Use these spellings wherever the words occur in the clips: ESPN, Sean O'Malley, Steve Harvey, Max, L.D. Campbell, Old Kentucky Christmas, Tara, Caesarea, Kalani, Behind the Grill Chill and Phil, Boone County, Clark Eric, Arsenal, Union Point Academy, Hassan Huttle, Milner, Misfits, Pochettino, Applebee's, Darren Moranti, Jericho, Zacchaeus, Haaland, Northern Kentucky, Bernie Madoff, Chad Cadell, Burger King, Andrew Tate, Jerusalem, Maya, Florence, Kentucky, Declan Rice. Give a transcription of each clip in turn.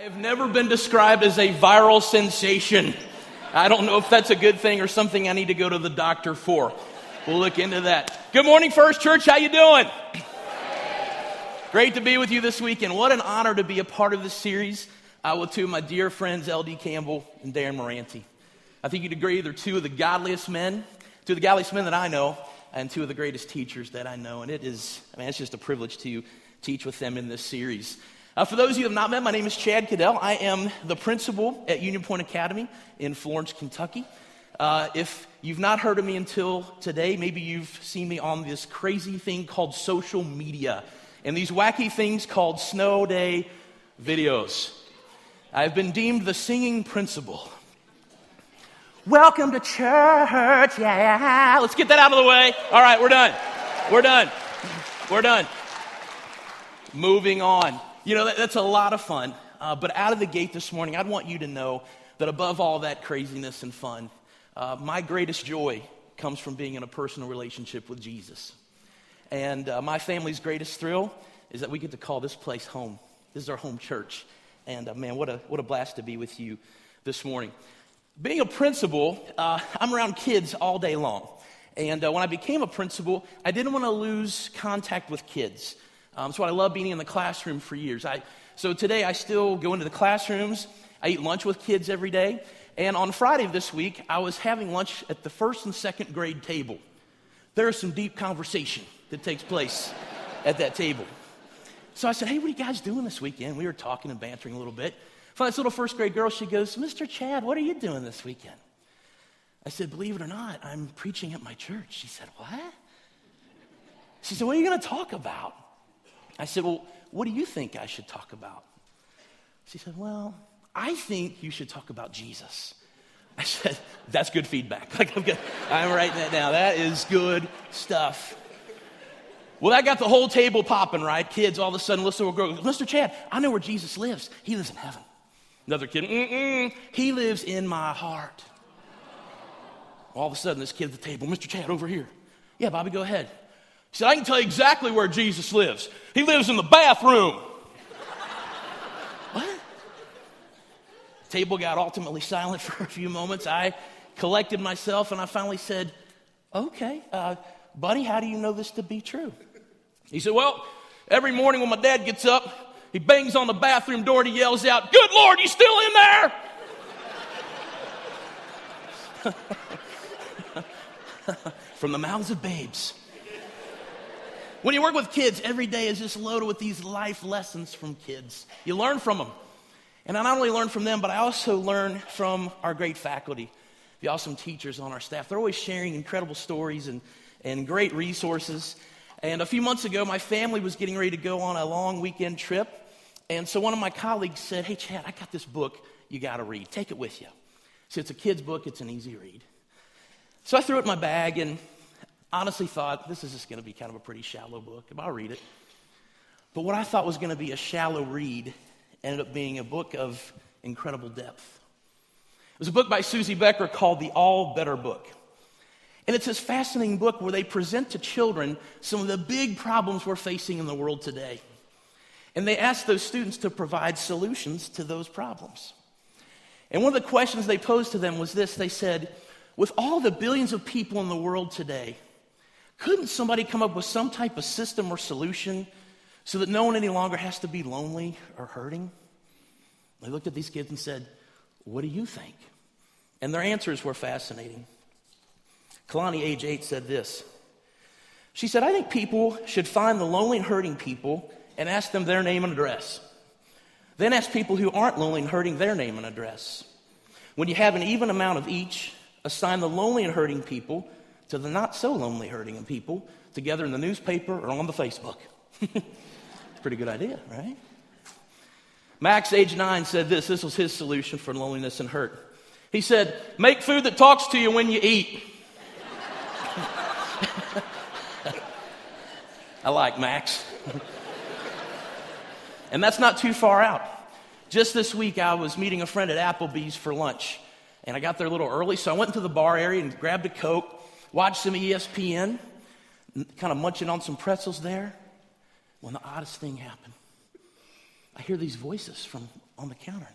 I have never been described as a viral sensation. I don't know if that's a good thing or something I need to go to the doctor for. We'll look into that. Good morning, First Church. How you doing? Great to be with you this weekend. What an honor to be a part of this series with two of my dear friends, L.D. Campbell and Darren Moranti. I think you'd agree they're two of the godliest men that I know, and two of the greatest teachers that I know. And it's just a privilege to teach with them in this series. For those of you who have not met, my name is Chad Cadell. I am the principal at Union Point Academy in Florence, Kentucky. If you've not heard of me until today, maybe you've seen me on this crazy thing called social media and these wacky things called snow day videos. I've been deemed the singing principal. Welcome to church, yeah. Let's get that out of the way. All right, we're done. Moving on. You know, that's a lot of fun, but out of the gate this morning, I'd want you to know that above all that craziness and fun, my greatest joy comes from being in a personal relationship with Jesus. And my family's greatest thrill is that we get to call this place home. This is our home church. And man, what a blast to be with you this morning. Being a principal, I'm around kids all day long. And when I became a principal, I didn't want to lose contact with kids. That's why I love being in the classroom for years. So today I still go into the classrooms. I eat lunch with kids every day. And on Friday of this week, I was having lunch at the first and second grade table. There is some deep conversation that takes place at that table. So I said, hey, what are you guys doing this weekend? We were talking and bantering a little bit. Finally, this little first grade girl, she goes, Mr. Chad, what are you doing this weekend? I said, believe it or not, I'm preaching at my church. She said, what? She said, what are you going to talk about? I said, well, what do you think I should talk about? She said, well, I think you should talk about Jesus. I said, that's good feedback. Like, I'm writing that down. That is good stuff. Well, that got the whole table popping, right? Kids all of a sudden listen to a girl. Mr. Chad, I know where Jesus lives. He lives in heaven. Another kid, he lives in my heart. All of a sudden, this kid at the table, Mr. Chad, over here. Yeah, Bobby, go ahead. He said, I can tell you exactly where Jesus lives. He lives in the bathroom. What? The table got ultimately silent for a few moments. I collected myself, and I finally said, okay, buddy, how do you know this to be true? He said, well, every morning when my dad gets up, he bangs on the bathroom door and he yells out, good Lord, you still in there? From the mouths of babes. When you work with kids, every day is just loaded with these life lessons from kids. You learn from them. And I not only learn from them, but I also learn from our great faculty, the awesome teachers on our staff. They're always sharing incredible stories and great resources. And a few months ago, my family was getting ready to go on a long weekend trip. And so one of my colleagues said, hey, Chad, I got this book you got to read. Take it with you. So it's a kid's book. It's an easy read. So I threw it in my bag and honestly thought, this is just going to be kind of a pretty shallow book. I'll read it. But what I thought was going to be a shallow read ended up being a book of incredible depth. It was a book by Susie Becker called The All Better Book. And it's this fascinating book where they present to children some of the big problems we're facing in the world today. And they ask those students to provide solutions to those problems. And one of the questions they posed to them was this. They said, with all the billions of people in the world today, couldn't somebody come up with some type of system or solution so that no one any longer has to be lonely or hurting? They looked at these kids and said, what do you think? And their answers were fascinating. Kalani, age 8, said this. She said, I think people should find the lonely and hurting people and ask them their name and address. Then ask people who aren't lonely and hurting their name and address. When you have an even amount of each, assign the lonely and hurting people to the not-so-lonely hurting people together in the newspaper or on the Facebook. Pretty good idea, right? Max, age 9, said this. This was his solution for loneliness and hurt. He said, make food that talks to you when you eat. I like Max. And that's not too far out. Just this week, I was meeting a friend at Applebee's for lunch. And I got there a little early, so I went into the bar area and grabbed a Coke, watched some ESPN, kind of munching on some pretzels there, when the oddest thing happened. I hear these voices from on the counter.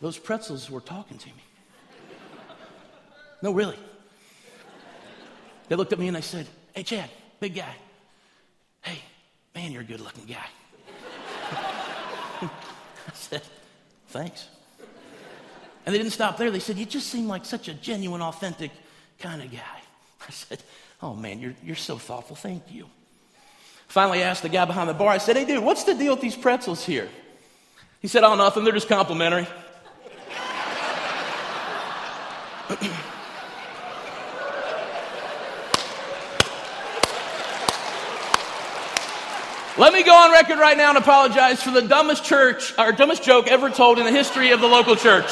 Those pretzels were talking to me. No, really. They looked at me and they said, "Hey, Chad, big guy. Hey, man, you're a good-looking guy." I said, "Thanks." And they didn't stop there. They said, "You just seem like such a genuine, authentic kind of guy." I said, "Oh, man, you're so thoughtful. Thank you." Finally, I asked the guy behind the bar. I said, "Hey, dude, what's the deal with these pretzels here?" He said, "Oh, nothing. They're just complimentary." Let me go on record right now and apologize for the dumbest joke ever told in the history of the local church.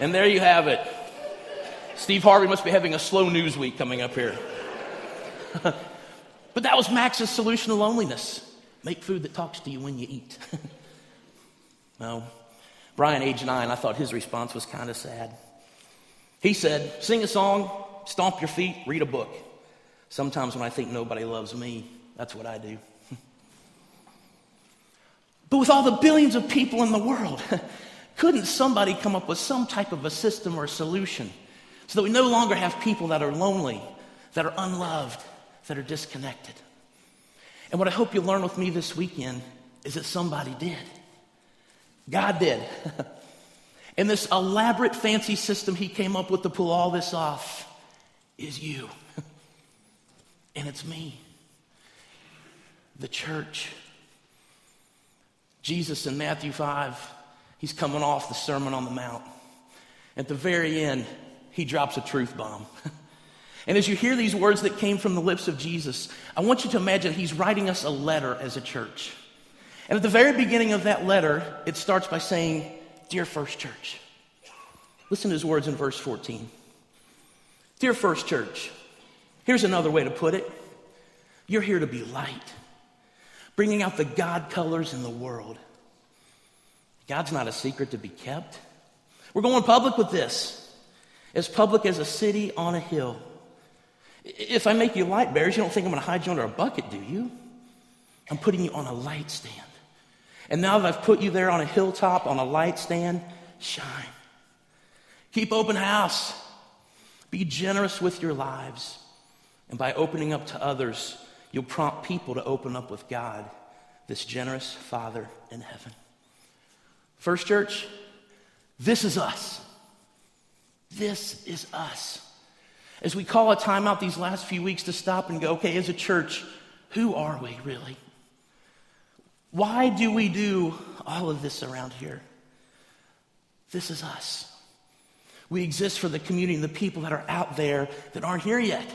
And there you have it. Steve Harvey must be having a slow news week coming up here. But that was Max's solution to loneliness. Make food that talks to you when you eat. Well, Brian, age 9, I thought his response was kind of sad. He said, "Sing a song, stomp your feet, read a book. Sometimes when I think nobody loves me, that's what I do." But with all the billions of people in the world, couldn't somebody come up with some type of a system or a solution so that we no longer have people that are lonely, that are unloved, that are disconnected? And what I hope you'll learn with me this weekend is that somebody did. God did. And this elaborate, fancy system he came up with to pull all this off is you. And it's me. The church. Jesus in Matthew 5, he's coming off the Sermon on the Mount. At the very end, he drops a truth bomb. And as you hear these words that came from the lips of Jesus, I want you to imagine he's writing us a letter as a church. And at the very beginning of that letter, it starts by saying, "Dear First Church." Listen to his words in verse 14. "Dear First Church, here's another way to put it. You're here to be light, bringing out the God colors in the world. God's not a secret to be kept. We're going public with this, as public as a city on a hill. If I make you light bearers, you don't think I'm going to hide you under a bucket, do you? I'm putting you on a light stand. And now that I've put you there on a hilltop, on a light stand, shine. Keep open house. Be generous with your lives. And by opening up to others, you'll prompt people to open up with God, this generous Father in heaven." First Church, this is us. This is us. As we call a timeout these last few weeks to stop and go, okay, as a church, who are we really? Why do we do all of this around here? This is us. We exist for the community and the people that are out there that aren't here yet.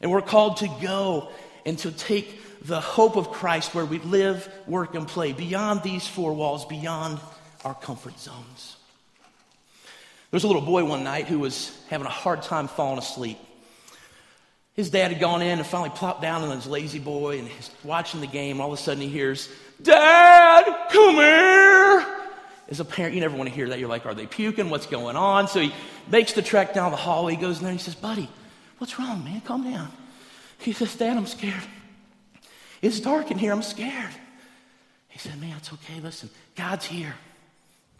And we're called to go and to take the hope of Christ where we live, work, and play, beyond these four walls, beyond our comfort zones. There was a little boy one night who was having a hard time falling asleep. His dad had gone in and finally plopped down on his lazy boy and he's watching the game. All of a sudden he hears, "Dad, come here." As a parent, you never want to hear that. You're like, are they puking? What's going on? So he makes the trek down the hallway. He goes in there and he says, "Buddy, what's wrong, man? Calm down." He says, "Dad, I'm scared. It's dark in here. I'm scared." He said, "Man, it's okay. Listen, God's here.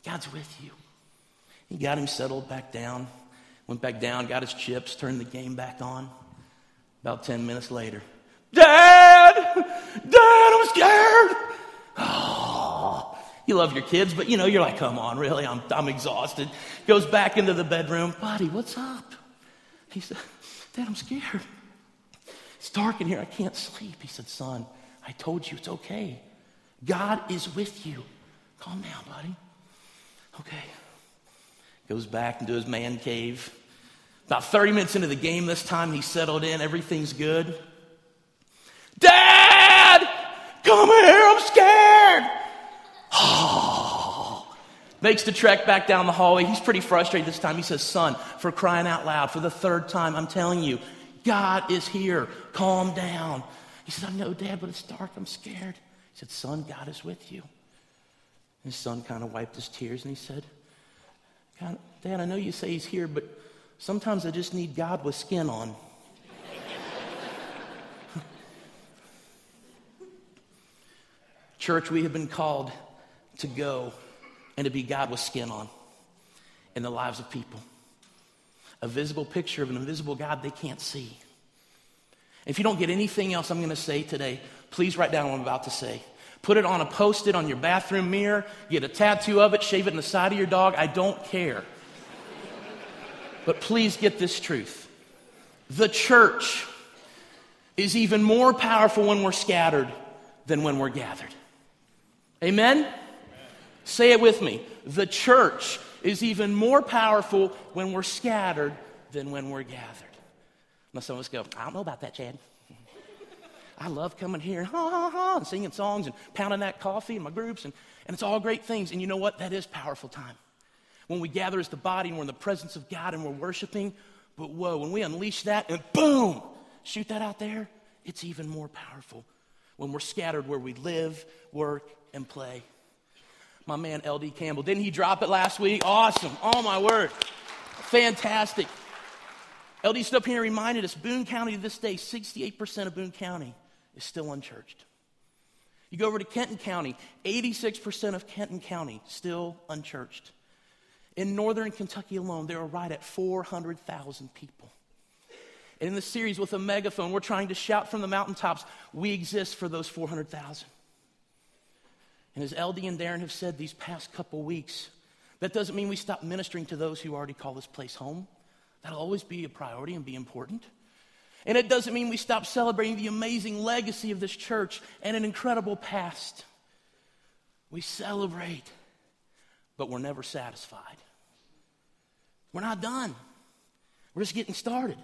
God's with you." He got him settled back down, went back down, got his chips, turned the game back on. About 10 minutes later, Dad, I'm scared." Oh, you love your kids, but you're like, come on, really, I'm exhausted. Goes back into the bedroom. "Buddy, what's up?" He said, "Dad, I'm scared. It's dark in here, I can't sleep." He said, "Son, I told you it's okay. God is with you. Calm down, buddy." Okay. Goes back into his man cave. About 30 minutes into the game this time, he's settled in. Everything's good. "Dad, come here, I'm scared." Oh. Makes the trek back down the hallway. He's pretty frustrated this time. He says, "Son, for crying out loud, for the third time, I'm telling you, God is here. Calm down." He says, "I know, Dad, but it's dark. I'm scared." He said, "Son, God is with you." His son kind of wiped his tears and he said, "Dad, I know you say he's here, but sometimes I just need God with skin on." Church, we have been called to go and to be God with skin on in the lives of people. A visible picture of an invisible God they can't see. If you don't get anything else I'm going to say today, please write down what I'm about to say. Put it on a Post-it on your bathroom mirror, get a tattoo of it, shave it in the side of your dog. I don't care. But please get this truth. The church is even more powerful when we're scattered than when we're gathered. Amen? Amen. Say it with me. The church is even more powerful when we're scattered than when we're gathered. Now some of us go, I don't know about that, Chad. I love coming here, ha, ha, ha, and singing songs and pounding that coffee in my groups, and it's all great things. And you know what? That is powerful time. When we gather as the body and we're in the presence of God and we're worshiping, but whoa, when we unleash that and boom, shoot that out there, it's even more powerful when we're scattered where we live, work, and play. My man, L.D. Campbell, didn't he drop it last week? Awesome. Oh, my word. Fantastic. L.D. stood up here and reminded us, Boone County to this day, 68% of Boone County is still unchurched. You go over to Kenton County, 86% of Kenton County still unchurched. In Northern Kentucky alone, there are right at 400,000 people. And in the series with a megaphone, we're trying to shout from the mountaintops, we exist for those 400,000. And as LD and Darren have said these past couple weeks, that doesn't mean we stop ministering to those who already call this place home. That'll always be a priority and be important. And it doesn't mean we stop celebrating the amazing legacy of this church and an incredible past. We celebrate, but we're never satisfied. We're not done. We're just getting started.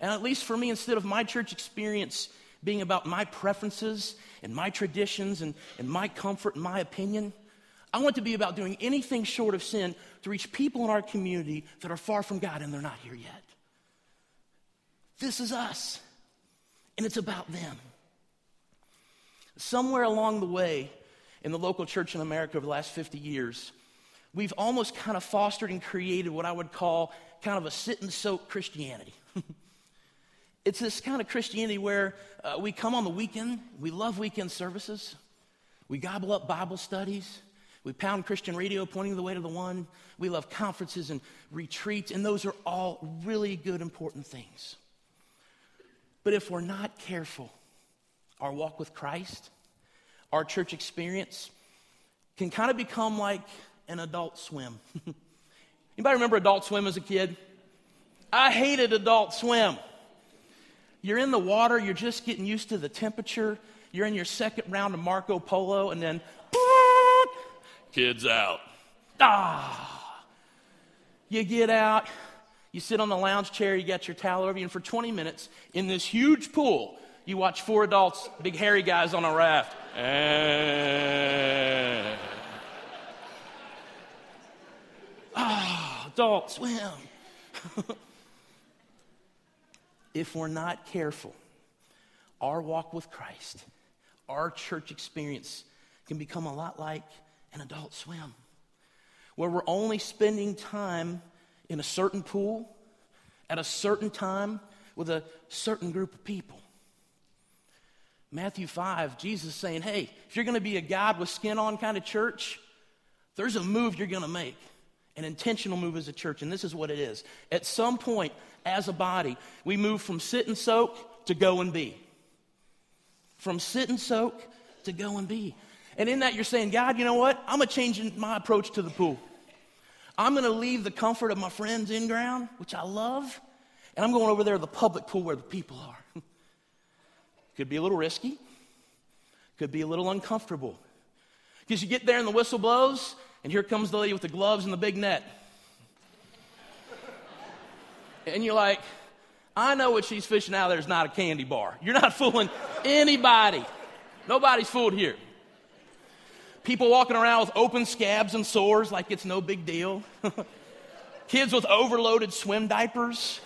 And at least for me, instead of my church experience being about my preferences and my traditions and my comfort and my opinion, I want to be about doing anything short of sin to reach people in our community that are far from God and they're not here yet. This is us, and it's about them. Somewhere along the way in the local church in America over the last 50 years, we've almost kind of fostered and created what I would call kind of a sit-and-soak Christianity. It's this kind of Christianity where we come on the weekend, we love weekend services, we gobble up Bible studies, we pound Christian radio pointing the way to the one, we love conferences and retreats, and those are all really good, important things. But if we're not careful, our walk with Christ, our church experience can kind of become like an Adult Swim. Anybody remember Adult Swim as a kid? I hated Adult Swim. You're in the water, you're just getting used to the temperature, you're in your second round of Marco Polo, and then, kids out. Ah! You get out, you sit on the lounge chair, you got your towel over you, and for 20 minutes, in this huge pool, you watch four adults, big hairy guys on a raft. Ah, Adult Swim. If we're not careful, our walk with Christ, our church experience can become a lot like an Adult Swim, where we're only spending time in a certain pool at a certain time with a certain group of people. Matthew 5, Jesus is saying, hey, if you're going to be a God with skin on kind of church, there's a move you're going to make. An intentional move as a church, and this is what it is. At some point, as a body, we move from sit and soak to go and be. From sit and soak to go and be. And in that, you're saying, God, you know what? I'm going to change my approach to the pool. I'm going to leave the comfort of my friends in ground, which I love, and I'm going over there to the public pool where the people are. Could be a little risky. Could be a little uncomfortable. Because you get there and the whistle blows, and here comes the lady with the gloves and the big net. And you're like, I know what she's fishing out of there is not a candy bar. You're not fooling anybody. Nobody's fooled here. People walking around with open scabs and sores like it's no big deal. Kids with overloaded swim diapers.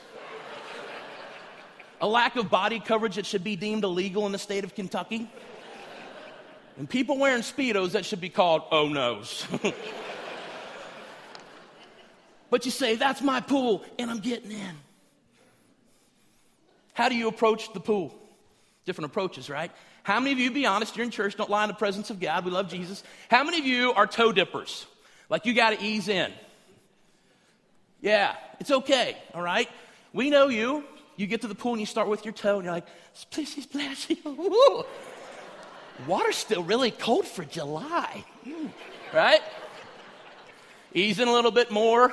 A lack of body coverage that should be deemed illegal in the state of Kentucky. And people wearing Speedos that should be called oh-nos. But you say, that's my pool, and I'm getting in. How do you approach the pool? Different approaches, right? How many of you, be honest, you're in church, don't lie in the presence of God, we love Jesus. How many of you are toe dippers? Like you got to ease in. Yeah, it's okay, all right? We know you. You get to the pool and you start with your toe and you're like, splishy, splashy, ooh. Water's still really cold for July, right? Ease in a little bit more.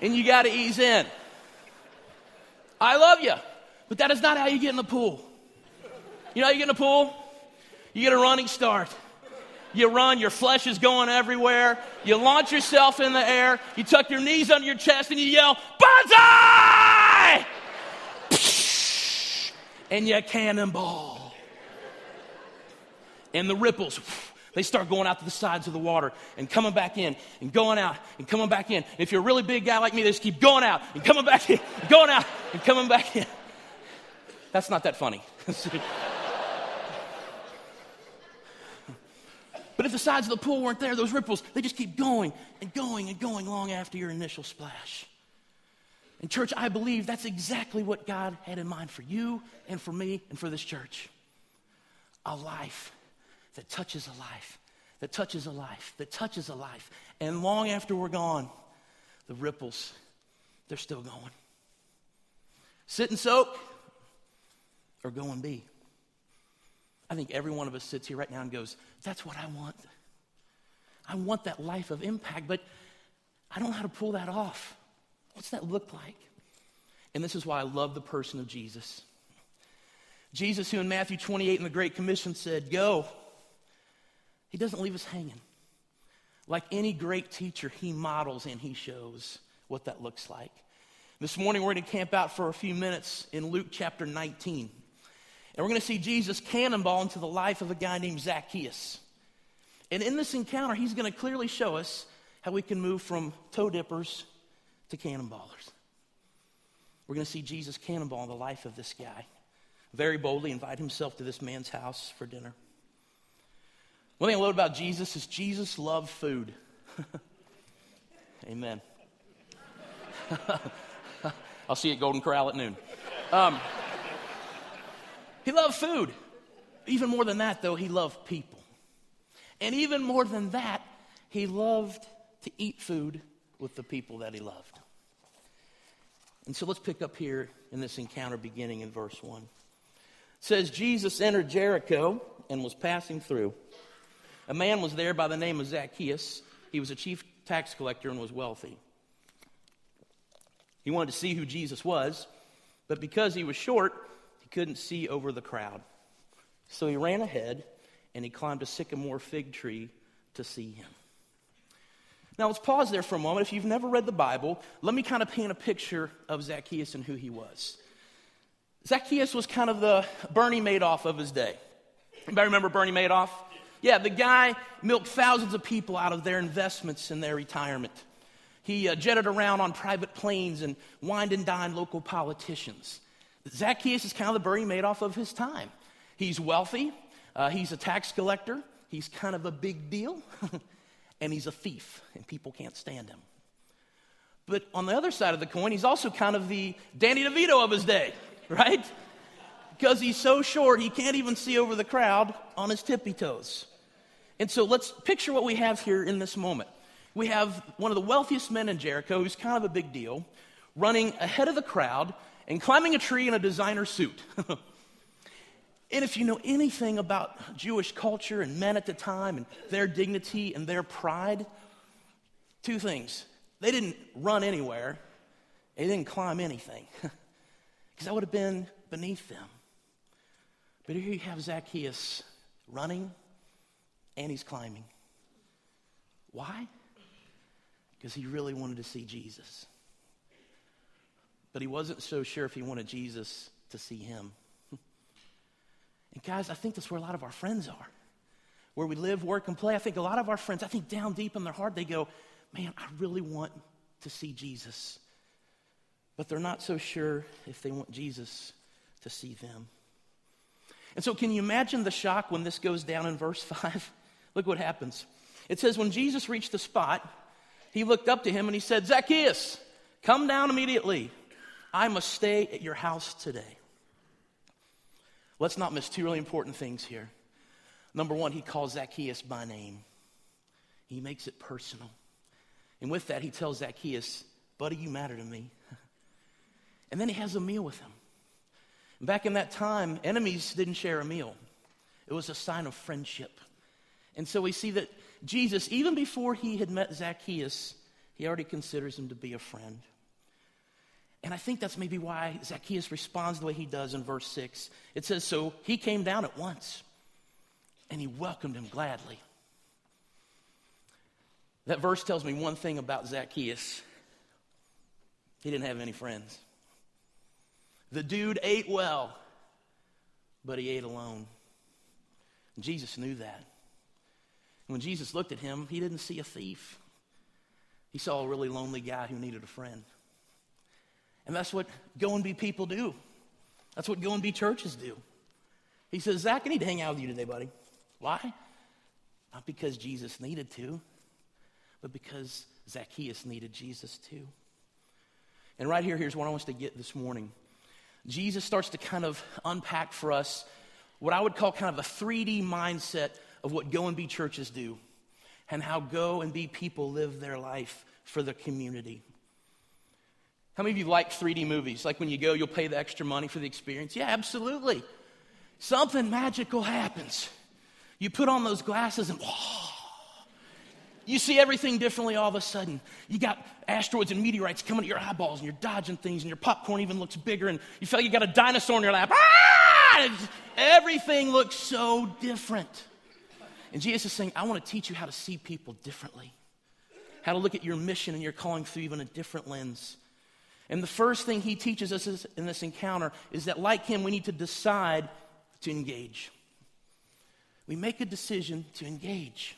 And you got to ease in. I love you, but that is not how you get in the pool. You know how you get in the pool? You get a running start. You run, your flesh is going everywhere. You launch yourself in the air. You tuck your knees under your chest and you yell, Banzai! And you cannonball. And the ripples, they start going out to the sides of the water and coming back in and going out and coming back in. And if you're a really big guy like me, they just keep going out and coming back in, going out and coming back in. That's not that funny. But if the sides of the pool weren't there, those ripples, they just keep going and going and going long after your initial splash. And church, I believe that's exactly what God had in mind for you and for me and for this church. A life that touches a life, that touches a life, that touches a life. And long after we're gone, the ripples, they're still going. Sit and soak or go and be. I think every one of us sits here right now and goes, that's what I want. I want that life of impact, but I don't know how to pull that off. What's that look like? And this is why I love the person of Jesus. Jesus, who in Matthew 28 in the Great Commission said, go. He doesn't leave us hanging. Like any great teacher, he models and he shows what that looks like. This morning, we're going to camp out for a few minutes in Luke chapter 19. And we're going to see Jesus cannonball into the life of a guy named Zacchaeus. And in this encounter, he's going to clearly show us how we can move from toe dippers to cannonballers. We're going to see Jesus cannonball in the life of this guy. Very boldly invite himself to this man's house for dinner. One thing I love about Jesus is Jesus loved food. Amen. I'll see you at Golden Corral at noon. He loved food. Even more than that, though, he loved people. And even more than that, he loved to eat food with the people that he loved. And so let's pick up here in this encounter beginning in verse 1. It says, Jesus entered Jericho and was passing through. A man was there by the name of Zacchaeus. He was a chief tax collector and was wealthy. He wanted to see who Jesus was, but because he was short, couldn't see over the crowd. So he ran ahead and he climbed a sycamore fig tree to see him. Now let's pause there for a moment. If you've never read the Bible, let me kind of paint a picture of Zacchaeus and who he was. Zacchaeus was kind of the Bernie Madoff of his day. Anybody remember Bernie Madoff? Yeah, the guy milked thousands of people out of their investments in their retirement. He jetted around on private planes and wined and dined local politicians. Zacchaeus is kind of the Bernie Madoff of his time. He's wealthy, he's a tax collector, he's kind of a big deal, and he's a thief, and people can't stand him. But on the other side of the coin, he's also kind of the Danny DeVito of his day, right? Because he's so short, he can't even see over the crowd on his tippy toes. And so let's picture what we have here in this moment. We have one of the wealthiest men in Jericho, who's kind of a big deal, running ahead of the crowd, and climbing a tree in a designer suit. And if you know anything about Jewish culture and men at the time and their dignity and their pride, two things. They didn't run anywhere. They didn't climb anything. Because that would have been beneath them. But here you have Zacchaeus running and he's climbing. Why? Because he really wanted to see Jesus. But he wasn't so sure if he wanted Jesus to see him. And guys, I think that's where a lot of our friends are. Where we live, work, and play. I think a lot of our friends, I think down deep in their heart, they go, man, I really want to see Jesus. But they're not so sure if they want Jesus to see them. And so can you imagine the shock when this goes down in verse 5? Look what happens. It says, when Jesus reached the spot, he looked up to him and he said, Zacchaeus, come down immediately. I must stay at your house today. Let's not miss two really important things here. Number one, he calls Zacchaeus by name. He makes it personal. And with that, he tells Zacchaeus, buddy, you matter to me. And then he has a meal with him. And back in that time, enemies didn't share a meal. It was a sign of friendship. And so we see that Jesus, even before he had met Zacchaeus, he already considers him to be a friend. And I think that's maybe why Zacchaeus responds the way he does in verse 6. It says, so he came down at once, and he welcomed him gladly. That verse tells me one thing about Zacchaeus. He didn't have any friends. The dude ate well, but he ate alone. And Jesus knew that. And when Jesus looked at him, he didn't see a thief. He saw a really lonely guy who needed a friend. And that's what Go and Be people do. That's what Go and Be churches do. He says, Zach, I need to hang out with you today, buddy. Why? Not because Jesus needed to, but because Zacchaeus needed Jesus too. And right here, here's what I want us to get this morning. Jesus starts to kind of unpack for us what I would call kind of a 3D mindset of what Go and Be churches do and how Go and Be people live their life for the community. How many of you like 3D movies? Like when you go, you'll pay the extra money for the experience? Yeah, absolutely. Something magical happens. You put on those glasses and oh, you see everything differently all of a sudden. You got asteroids and meteorites coming at your eyeballs and you're dodging things and your popcorn even looks bigger and you feel like you got a dinosaur in your lap. Ah! Everything looks so different. And Jesus is saying, I want to teach you how to see people differently, how to look at your mission and your calling through even a different lens. And the first thing he teaches us in this encounter is that, like him, we need to decide to engage. We make a decision to engage.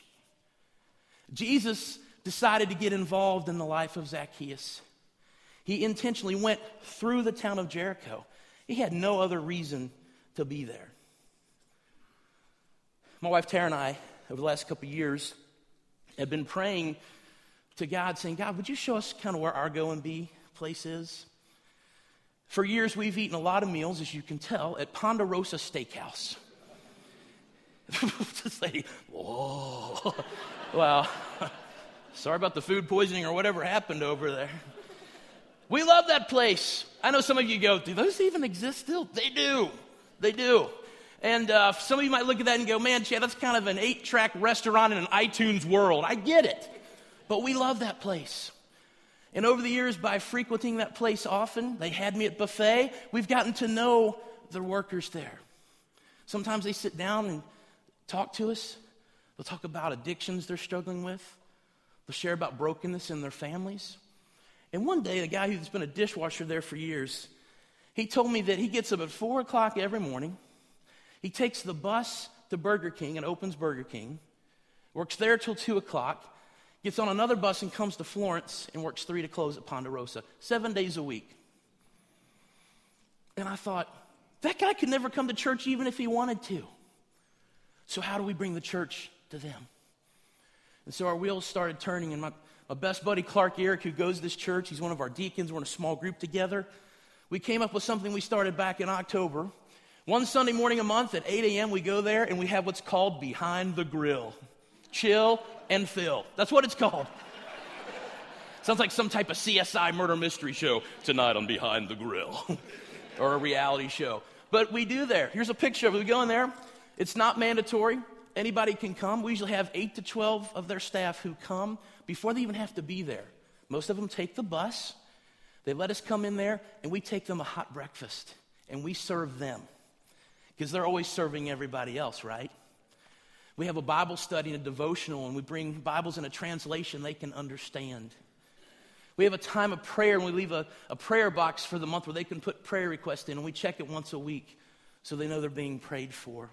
Jesus decided to get involved in the life of Zacchaeus. He intentionally went through the town of Jericho. He had no other reason to be there. My wife Tara and I, over the last couple of years, have been praying to God, saying, God, would you show us kind of where our Go and Be place is? For years, we've eaten a lot of meals, as you can tell, at Ponderosa Steakhouse. This lady, whoa. Well, sorry about the food poisoning or whatever happened over there. We love that place. I know some of you go, do those even exist still? They do. And some of you might look at that and go, man, Chad, that's kind of an 8-track restaurant in an iTunes world. I get it. But we love that place. And over the years, by frequenting that place often, they had me at buffet. We've gotten to know the workers there. Sometimes they sit down and talk to us. They'll talk about addictions they're struggling with. They'll share about brokenness in their families. And one day, the guy who's been a dishwasher there for years, he told me that he gets up at 4 o'clock every morning. He takes the bus to Burger King and opens Burger King, works there till 2 o'clock, gets on another bus and comes to Florence and works 3 to close at Ponderosa, 7 days a week. And I thought, that guy could never come to church even if he wanted to. So how do we bring the church to them? And so our wheels started turning, and my best buddy Clark Eric, who goes to this church, he's one of our deacons, we're in a small group together. We came up with something we started back in October. One Sunday morning a month at 8 a.m. we go there and we have what's called Behind the Grill Chill and Phil. That's what it's called. Sounds like some type of CSI murder mystery show tonight on Behind the Grill or a reality show. But we do there. Here's a picture of it. We go in there. It's not mandatory. Anybody can come. We usually have 8 to 12 of their staff who come before they even have to be there. Most of them take the bus. They let us come in there, and we take them a hot breakfast, and we serve them because they're always serving everybody else, right? We have a Bible study and a devotional, and we bring Bibles in a translation they can understand. We have a time of prayer, and we leave a prayer box for the month where they can put prayer requests in, and we check it once a week so they know they're being prayed for.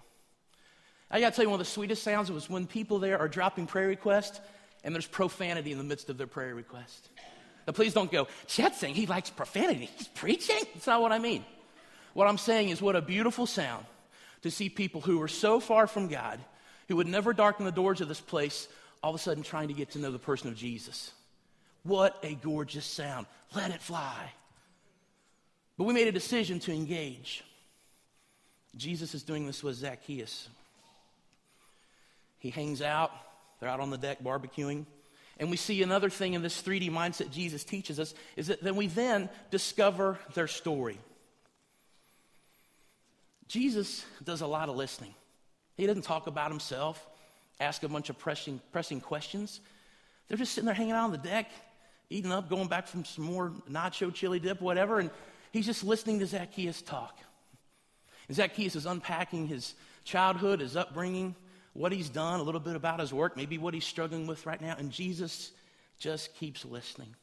I got to tell you, one of the sweetest sounds was when people there are dropping prayer requests, and there's profanity in the midst of their prayer request. Now, please don't go, Chad's saying he likes profanity. He's preaching. That's not what I mean. What I'm saying is what a beautiful sound to see people who are so far from God, who would never darken the doors of this place, all of a sudden trying to get to know the person of Jesus. What a gorgeous sound. Let it fly. But we made a decision to engage. Jesus is doing this with Zacchaeus. He hangs out. They're out on the deck barbecuing. And we see another thing in this 3D mindset Jesus teaches us is that then we then discover their story. Jesus does a lot of listening. He doesn't talk about himself, ask a bunch of pressing questions. They're just sitting there hanging out on the deck, eating up, going back from some more nacho, chili dip, whatever, and he's just listening to Zacchaeus talk. And Zacchaeus is unpacking his childhood, his upbringing, what he's done, a little bit about his work, maybe what he's struggling with right now, and Jesus just keeps listening.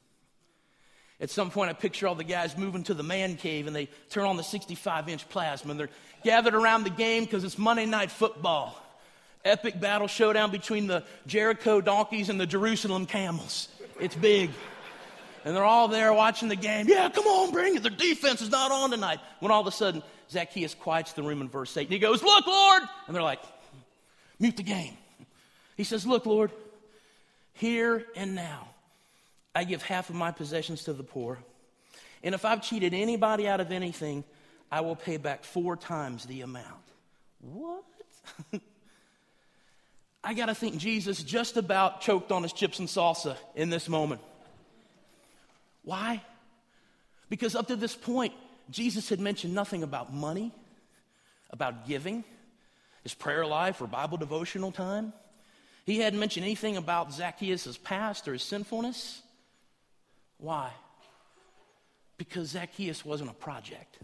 At some point, I picture all the guys moving to the man cave, and they turn on the 65-inch plasma, and they're gathered around the game because it's Monday Night Football. Epic battle showdown between the Jericho donkeys and the Jerusalem camels. It's big. And they're all there watching the game. Yeah, come on, bring it. Their defense is not on tonight. When all of a sudden, Zacchaeus quiets the room in verse 8, and he goes, "Look, Lord!" And they're like, mute the game. He says, "Look, Lord, here and now, I give half of my possessions to the poor. And if I've cheated anybody out of anything, I will pay back 4 times the amount." What? I got to think Jesus just about choked on his chips and salsa in this moment. Why? Because up to this point, Jesus had mentioned nothing about money, about giving, his prayer life or Bible devotional time. He hadn't mentioned anything about Zacchaeus' past or his sinfulness. Why? Because Zacchaeus wasn't a project.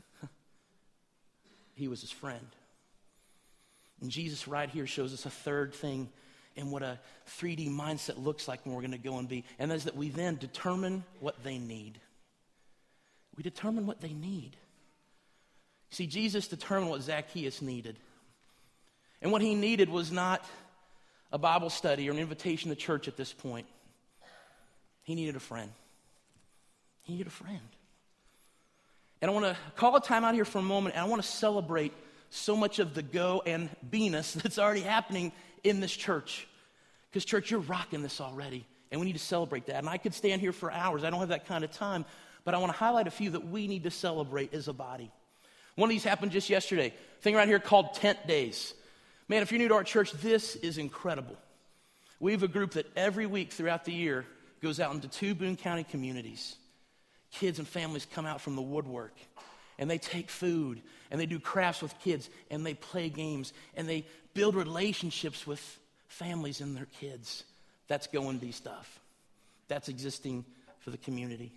He was his friend. And Jesus right here shows us a third thing in what a 3D mindset looks like when we're going to go and be. And that's that we then determine what they need. We determine what they need. See, Jesus determined what Zacchaeus needed. And what he needed was not a Bible study or an invitation to church at this point. He needed a friend. He needed a friend. And I want to call a time out here for a moment, and I want to celebrate so much of the go and be-ness that's already happening in this church. Because church, you're rocking this already, and we need to celebrate that. And I could stand here for hours. I don't have that kind of time, but I want to highlight a few that we need to celebrate as a body. One of these happened just yesterday, a thing right here called Tent Days. Man, if you're new to our church, this is incredible. We have a group that every week throughout the year goes out into 2 Boone County communities. Kids and families come out from the woodwork. And they take food, and they do crafts with kids, and they play games, and they build relationships with families and their kids. That's going to be stuff. That's existing for the community.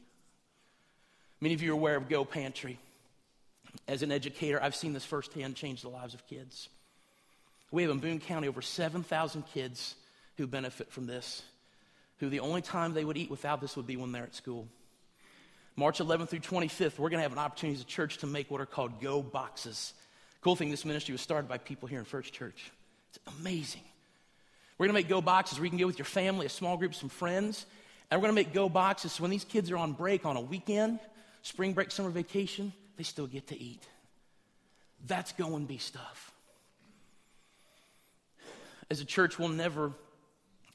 Many of you are aware of Go Pantry. As an educator, I've seen this firsthand change the lives of kids. We have in Boone County over 7,000 kids who benefit from this, who the only time they would eat without this would be when they're at school. March 11th through 25th, we're going to have an opportunity as a church to make what are called Go Boxes. Cool thing, this ministry was started by people here in First Church. It's amazing. We're going to make Go Boxes where you can go with your family, a small group, some friends. And we're going to make Go Boxes so when these kids are on break on a weekend, spring break, summer vacation, they still get to eat. That's Go and Be stuff. As a church, we'll never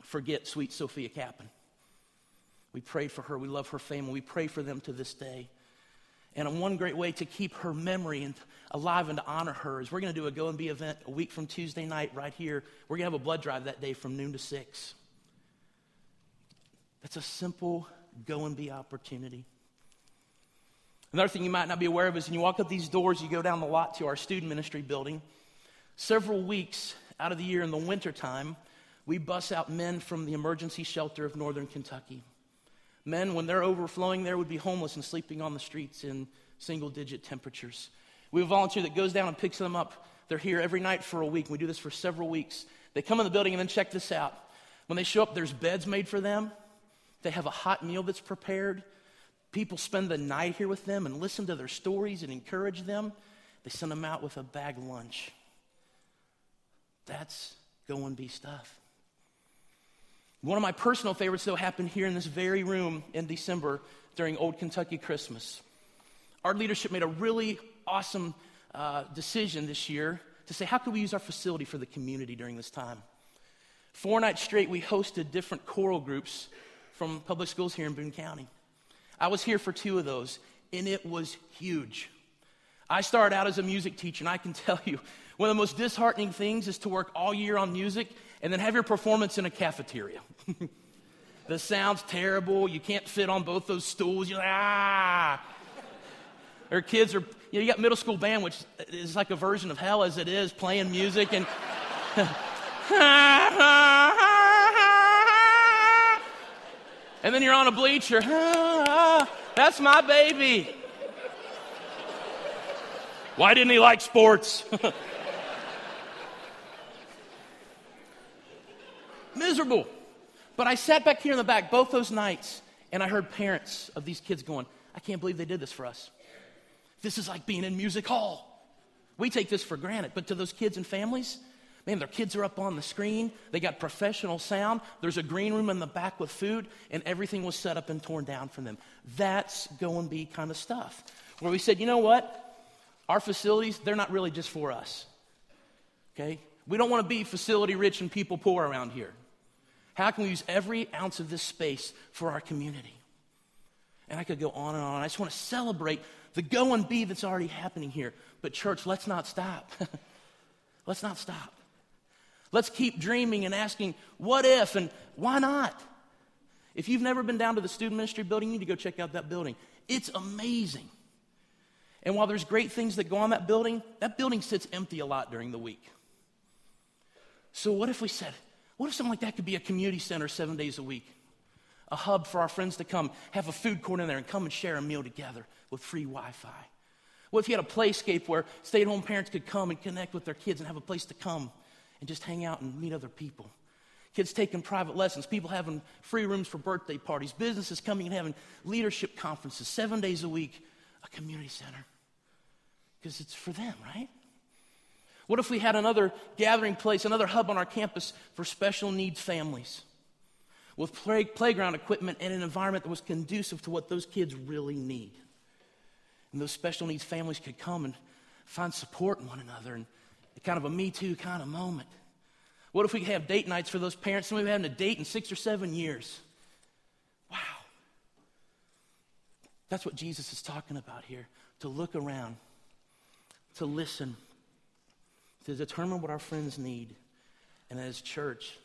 forget sweet Sophia Kappen. We prayed for her. We love her family. We pray for them to this day. And one great way to keep her memory alive and to honor her is we're going to do a Go and Be event a week from Tuesday night right here. We're going to have a blood drive that day from noon to 6. That's a simple Go and Be opportunity. Another thing you might not be aware of is when you walk up these doors, you go down the lot to our student ministry building. Several weeks out of the year in the wintertime, we bus out men from the emergency shelter of Northern Kentucky. Men, when they're overflowing there, would be homeless and sleeping on the streets in single-digit temperatures. We have a volunteer that goes down and picks them up. They're here every night for a week. We do this for several weeks. They come in the building and then check this out. When they show up, there's beds made for them. They have a hot meal that's prepared. People spend the night here with them and listen to their stories and encourage them. They send them out with a bag lunch. That's Go and Be stuff. One of my personal favorites, though, happened here in this very room in December during Old Kentucky Christmas. Our leadership made a really awesome decision this year to say, how could we use our facility for the community during this time? 4 nights straight, we hosted different choral groups from public schools here in Boone County. I was here for 2 of those, and it was huge. I started out as a music teacher, and I can tell you, one of the most disheartening things is to work all year on music and then have your performance in a cafeteria. The sound's terrible. You can't fit on both those stools. You're like, ah. Or kids are, you know, you got middle school band, which is like a version of hell as it is, playing music and and then you're on a bleacher. That's my baby. Why didn't he like sports? Miserable. But I sat back here in the back both those nights, and I heard parents of these kids going, I can't believe they did this for us. This is like being in music hall. We take this for granted, but to those kids and families, man, their kids are up on the screen. They got professional sound. There's a green room in the back with food, and everything was set up and torn down for them. That's go and be kind of stuff, where we said, you know what? Our facilities, they're not really just for us, okay? We don't want to be facility rich and people poor around here. How can we use every ounce of this space for our community? And I could go on and on. I just want to celebrate the go and be that's already happening here. But church, let's not stop. Let's not stop. Let's keep dreaming and asking, what if and why not? If you've never been down to the student ministry building, you need to go check out that building. It's amazing. And while there's great things that go on that building sits empty a lot during the week. So what if we said, what if something like that could be a community center 7 days a week? A hub for our friends to come, have a food court in there and come and share a meal together with free Wi-Fi. What if you had a playscape where stay-at-home parents could come and connect with their kids and have a place to come and just hang out and meet other people? Kids taking private lessons, people having free rooms for birthday parties, businesses coming and having leadership conferences 7 days a week, a community center. Because it's for them, right? What if we had another gathering place, another hub on our campus for special needs families with playground equipment and an environment that was conducive to what those kids really need? And those special needs families could come and find support in one another, and kind of a me too kind of moment. What if we could have date nights for those parents? Some of them haven't had a date in 6 or 7 years. Wow. That's what Jesus is talking about here, to look around, to listen, to determine what our friends need, and as church,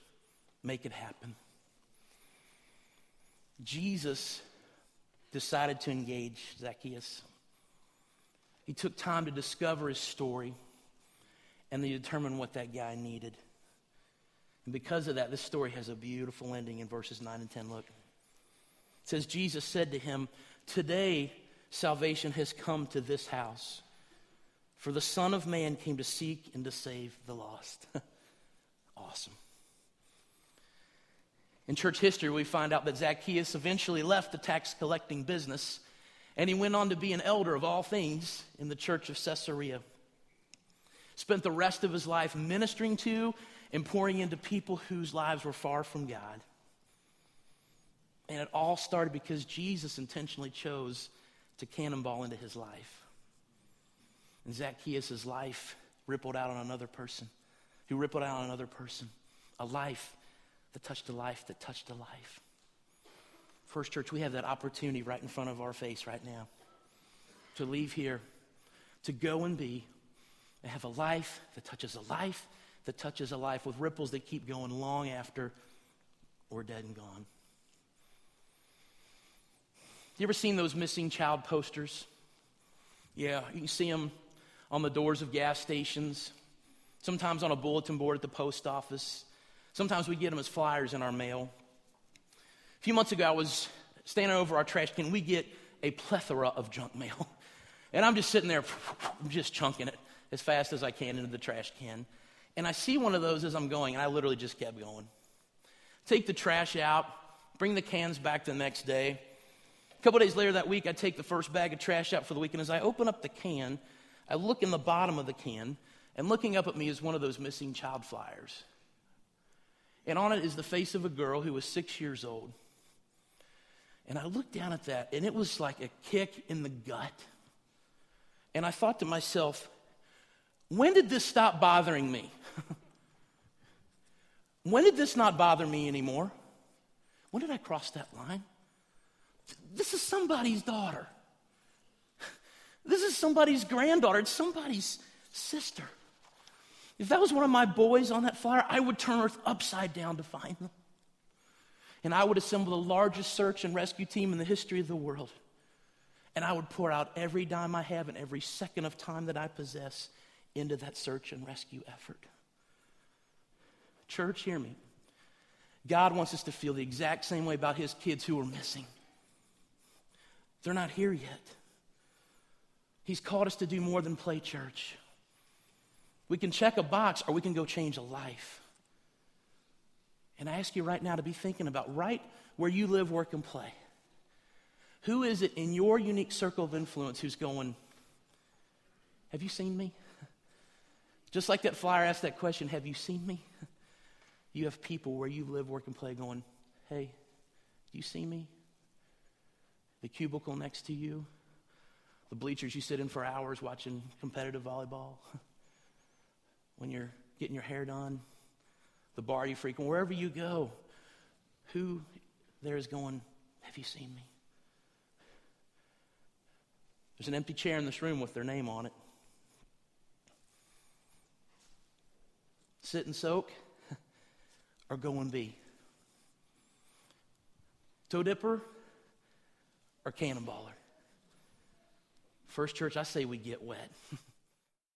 make it happen. Jesus decided to engage Zacchaeus. He took time to discover his story and to determine what that guy needed. And because of that, this story has a beautiful ending in verses 9 and 10. Look. It says, Jesus said to him, today salvation has come to this house, for the Son of Man came to seek and to save the lost. Awesome. In church history, we find out that Zacchaeus eventually left the tax collecting business, and he went on to be an elder of all things in the church of Caesarea. Spent the rest of his life ministering to and pouring into people whose lives were far from God. And it all started because Jesus intentionally chose to cannonball into his life. And Zacchaeus' life rippled out on another person, who rippled out on another person. A life that touched a life that touched a life. First Church, we have that opportunity right in front of our face right now to leave here, to go and be, and have a life that touches a life that touches a life with ripples that keep going long after we're dead and gone. You ever seen those missing child posters? Yeah, you can see them on the doors of gas stations, sometimes on a bulletin board at the post office. Sometimes we get them as flyers in our mail. A few months ago, I was standing over our trash can. We get a plethora of junk mail. And I'm just sitting there, just chunking it as fast as I can into the trash can. And I see one of those as I'm going, and I literally just kept going. Take the trash out, bring the cans back the next day. A couple days later that week, I take the first bag of trash out for the week, and as I open up the can, I look in the bottom of the can, and looking up at me is one of those missing child flyers. And on it is the face of a girl who was 6 years old. And I looked down at that, and it was like a kick in the gut. And I thought to myself, when did this stop bothering me? When did this not bother me anymore? When did I cross that line? This is somebody's daughter. This is somebody's granddaughter. It's somebody's sister. If that was one of my boys on that flyer, I would turn Earth upside down to find them. And I would assemble the largest search and rescue team in the history of the world. And I would pour out every dime I have and every second of time that I possess into that search and rescue effort. Church, hear me. God wants us to feel the exact same way about his kids who are missing. They're not here yet. He's called us to do more than play church. We can check a box or we can go change a life. And I ask you right now to be thinking about right where you live, work, and play. Who is it in your unique circle of influence who's going, have you seen me? Just like that flyer asked that question, have you seen me? You have people where you live, work, and play going, hey, do you see me? The cubicle next to you, the bleachers you sit in for hours watching competitive volleyball, when you're getting your hair done, the bar you frequent, wherever you go, who there is going, have you seen me? There's an empty chair in this room with their name on it. Sit and soak, or go and be. Toe dipper or cannonballer. First Church, I say we get wet.